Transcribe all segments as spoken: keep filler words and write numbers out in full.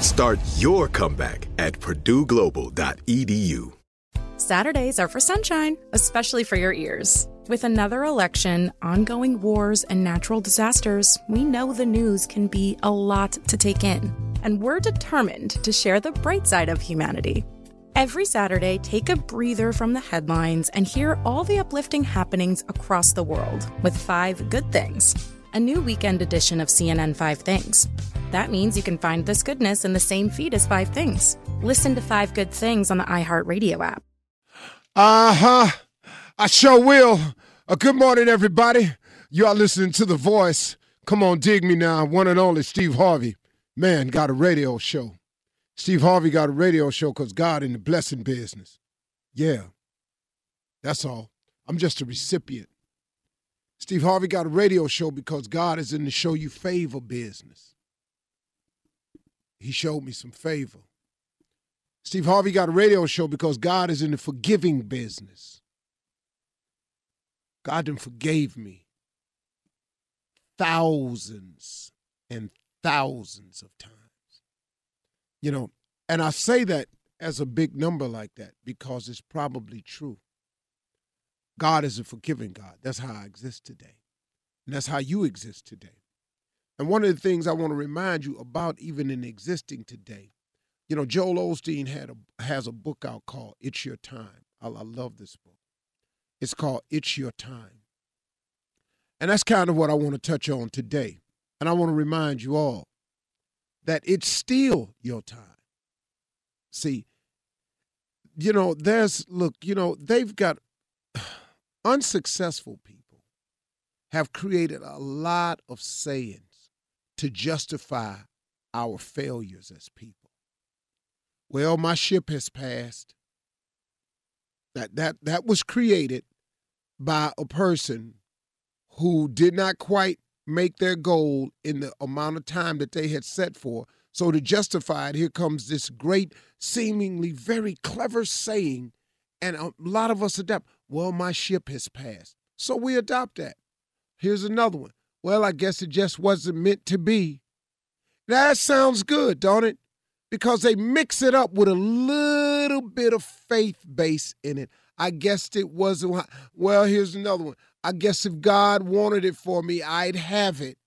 Start your comeback at purdue global dot e d u. Saturdays are for sunshine, especially for your ears. With another election, ongoing wars, and natural disasters, we know the news can be a lot to take in. And we're determined to share the bright side of humanity. Every Saturday, take a breather from the headlines and hear all the uplifting happenings across the world with Five Good Things, a new weekend edition of C N N Five Things. That means you can find this goodness in the same feed as Five Things. Listen to Five Good Things on the iHeartRadio app. Uh-huh. I sure will. Uh, good morning, everybody. You are listening to The Voice. Come on, dig me now. One and only Steve Harvey. Man, got a radio show. Steve Harvey got a radio show because God in the blessing business. Yeah, that's all. I'm just a recipient. Steve Harvey got a radio show because God is in the show you favor business. He showed me some favor. Steve Harvey got a radio show because God is in the forgiving business. God done forgave me thousands and thousands of times. You know, and I say that as a big number like that because it's probably true. God is a forgiving God. That's how I exist today. And that's how you exist today. And one of the things I want to remind you about even in existing today, you know, Joel Osteen had a, has a book out called It's Your Time. I, I love this book. It's called It's Your Time. And that's kind of what I want to touch on today. And I want to remind you all that it's still your time. See, you know, there's, look, you know, they've got unsuccessful people have created a lot of sayings to justify our failures as people. Well, my ship has passed. That, that, that was created by a person who did not quite make their goal in the amount of time that they had set for. So to justify it, here comes this great, seemingly very clever saying, and a lot of us adapt, well, my ship has passed. So we adopt that. Here's another one. Well, I guess it just wasn't meant to be. That sounds good, don't it? Because they mix it up with a little bit of faith base in it. I guessed it wasn't. Well, here's another one. I guess if God wanted it for me, I'd have it.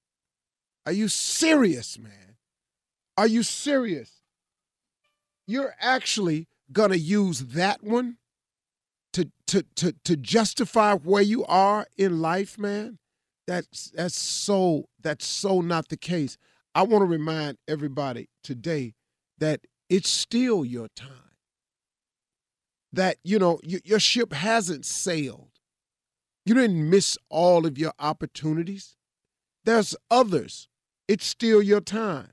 Are you serious, man? Are you serious? You're actually going to use that one to, to, to, to justify where you are in life, man? That's that's so that's so not the case. I want to remind everybody today that it's still your time. That, you know, you, your ship hasn't sailed. You didn't miss all of your opportunities. There's others. It's still your time.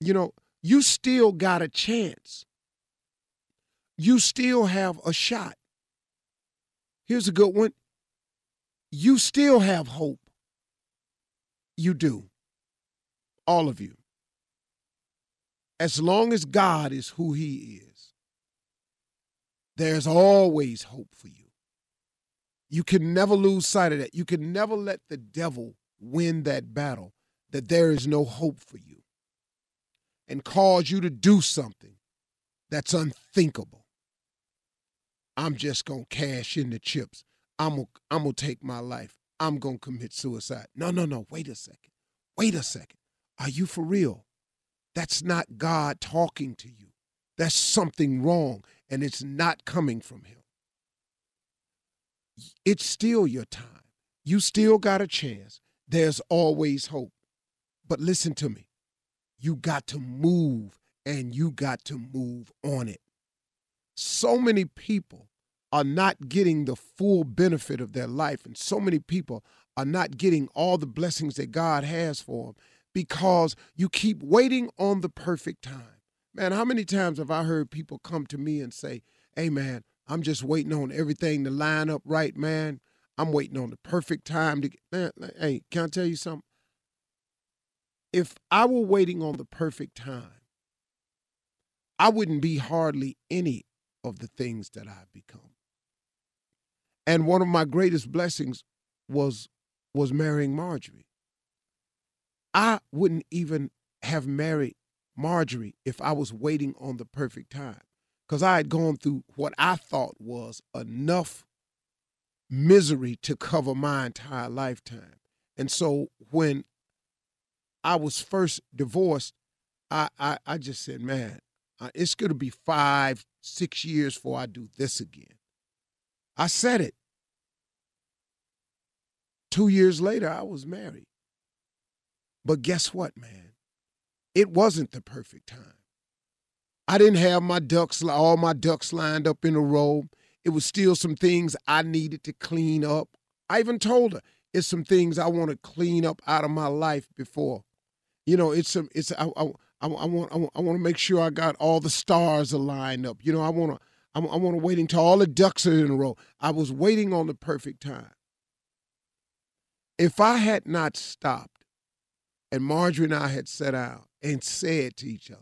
You know, you still got a chance. You still have a shot. Here's a good one. You still have hope. You do. All of you. As long as God is who he is, there's always hope for you. You can never lose sight of that. You can never let the devil win that battle, that there is no hope for you, and cause you to do something that's unthinkable. I'm just going to cash in the chips. I'm going I'm going to take my life. I'm going to commit suicide. No, no, no. Wait a second. Wait a second. Are you for real? That's not God talking to you. That's something wrong, and it's not coming from him. It's still your time. You still got a chance. There's always hope. But listen to me. You got to move, and you got to move on it. So many people are not getting the full benefit of their life, and so many people are not getting all the blessings that God has for them, because you keep waiting on the perfect time. Man, how many times have I heard people come to me and say, hey, man, I'm just waiting on everything to line up right, man. I'm waiting on the perfect time to get, man, hey, can I tell you something? If I were waiting on the perfect time, I wouldn't be hardly any of the things that I've become. And one of my greatest blessings was, was marrying Marjorie. I wouldn't even have married Marjorie if I was waiting on the perfect time, because I had gone through what I thought was enough misery to cover my entire lifetime. And so when I was first divorced, I, I, I just said, man, uh, it's going to be five, six years before I do this again. I said it. Two years later, I was married. But guess what, man? It wasn't the perfect time. I didn't have my ducks, all my ducks lined up in a row. It was still some things I needed to clean up. I even told her, it's some things I want to clean up out of my life before. You know, it's some, it's I, I, I, I want I want I want to make sure I got all the stars aligned up. You know, I want to I, I want to wait until all the ducks are in a row. I was waiting on the perfect time. If I had not stopped, and Marjorie and I had sat out and said to each other,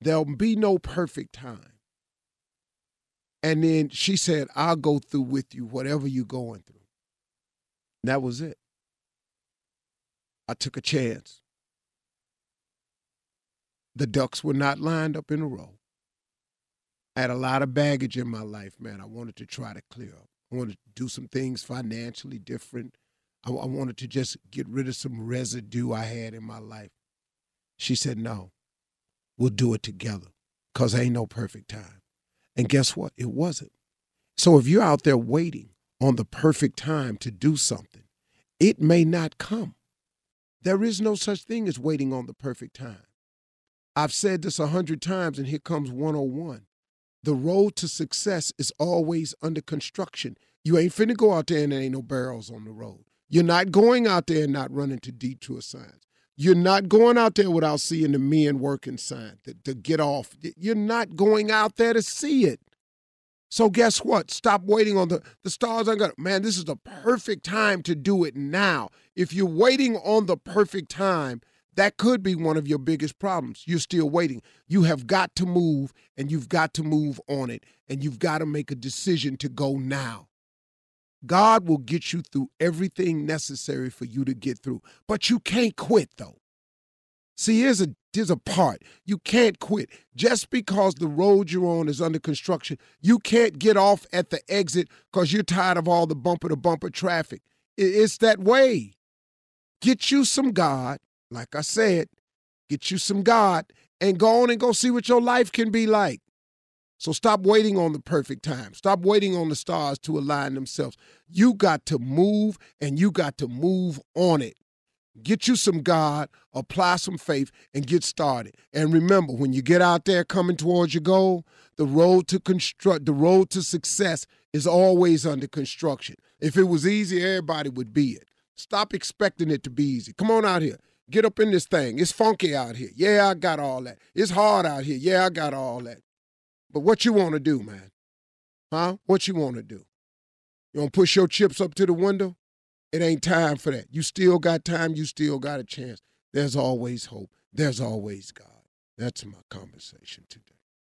there'll be no perfect time. And then she said, I'll go through with you whatever you're going through. And that was it. I took a chance. The ducks were not lined up in a row. I had a lot of baggage in my life, man. I wanted to try to clear up. I wanted to do some things financially different. I wanted to just get rid of some residue I had in my life. She said, no, we'll do it together, because ain't no perfect time. And guess what? It wasn't. So if you're out there waiting on the perfect time to do something, it may not come. There is no such thing as waiting on the perfect time. I've said this a hundred times, and here comes one oh one. The road to success is always under construction. You ain't finna go out there and there ain't no barrels on the road. You're not going out there and not running to detour signs. You're not going out there without seeing the men working sign, the, the get off. You're not going out there to see it. So guess what? Stop waiting on the, the stars. I got, man, this is the perfect time to do it now. If you're waiting on the perfect time, that could be one of your biggest problems. You're still waiting. You have got to move, and you've got to move on it, and you've got to make a decision to go now. God will get you through everything necessary for you to get through. But you can't quit, though. See, here's a, here's a part. You can't quit. Just because the road you're on is under construction, you can't get off at the exit because you're tired of all the bumper-to-bumper traffic. It's that way. Get you some God, like I said, get you some God, and go on and go see what your life can be like. So stop waiting on the perfect time. Stop waiting on the stars to align themselves. You got to move, and you got to move on it. Get you some God, apply some faith, and get started. And remember, when you get out there coming towards your goal, the road to construct, the road to success is always under construction. If it was easy, everybody would be it. Stop expecting it to be easy. Come on out here. Get up in this thing. It's funky out here. Yeah, I got all that. It's hard out here. Yeah, I got all that. But what you want to do, man? Huh? What you want to do? You want to push your chips up to the window? It ain't time for that. You still got time. You still got a chance. There's always hope. There's always God. That's my conversation today.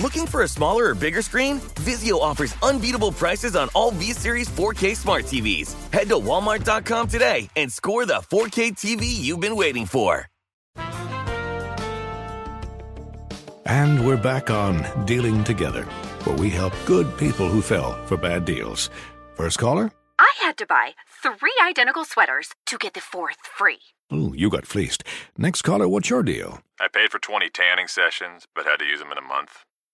Looking for a smaller or bigger screen? Vizio offers unbeatable prices on all V-Series four K smart T Vs. Head to Walmart dot com today and score the four K T V you've been waiting for. And we're back on Dealing Together, where we help good people who fell for bad deals. First caller? I had to buy three identical sweaters to get the fourth free. Ooh, you got fleeced. Next caller, what's your deal? I paid for twenty tanning sessions, but had to use them in a month.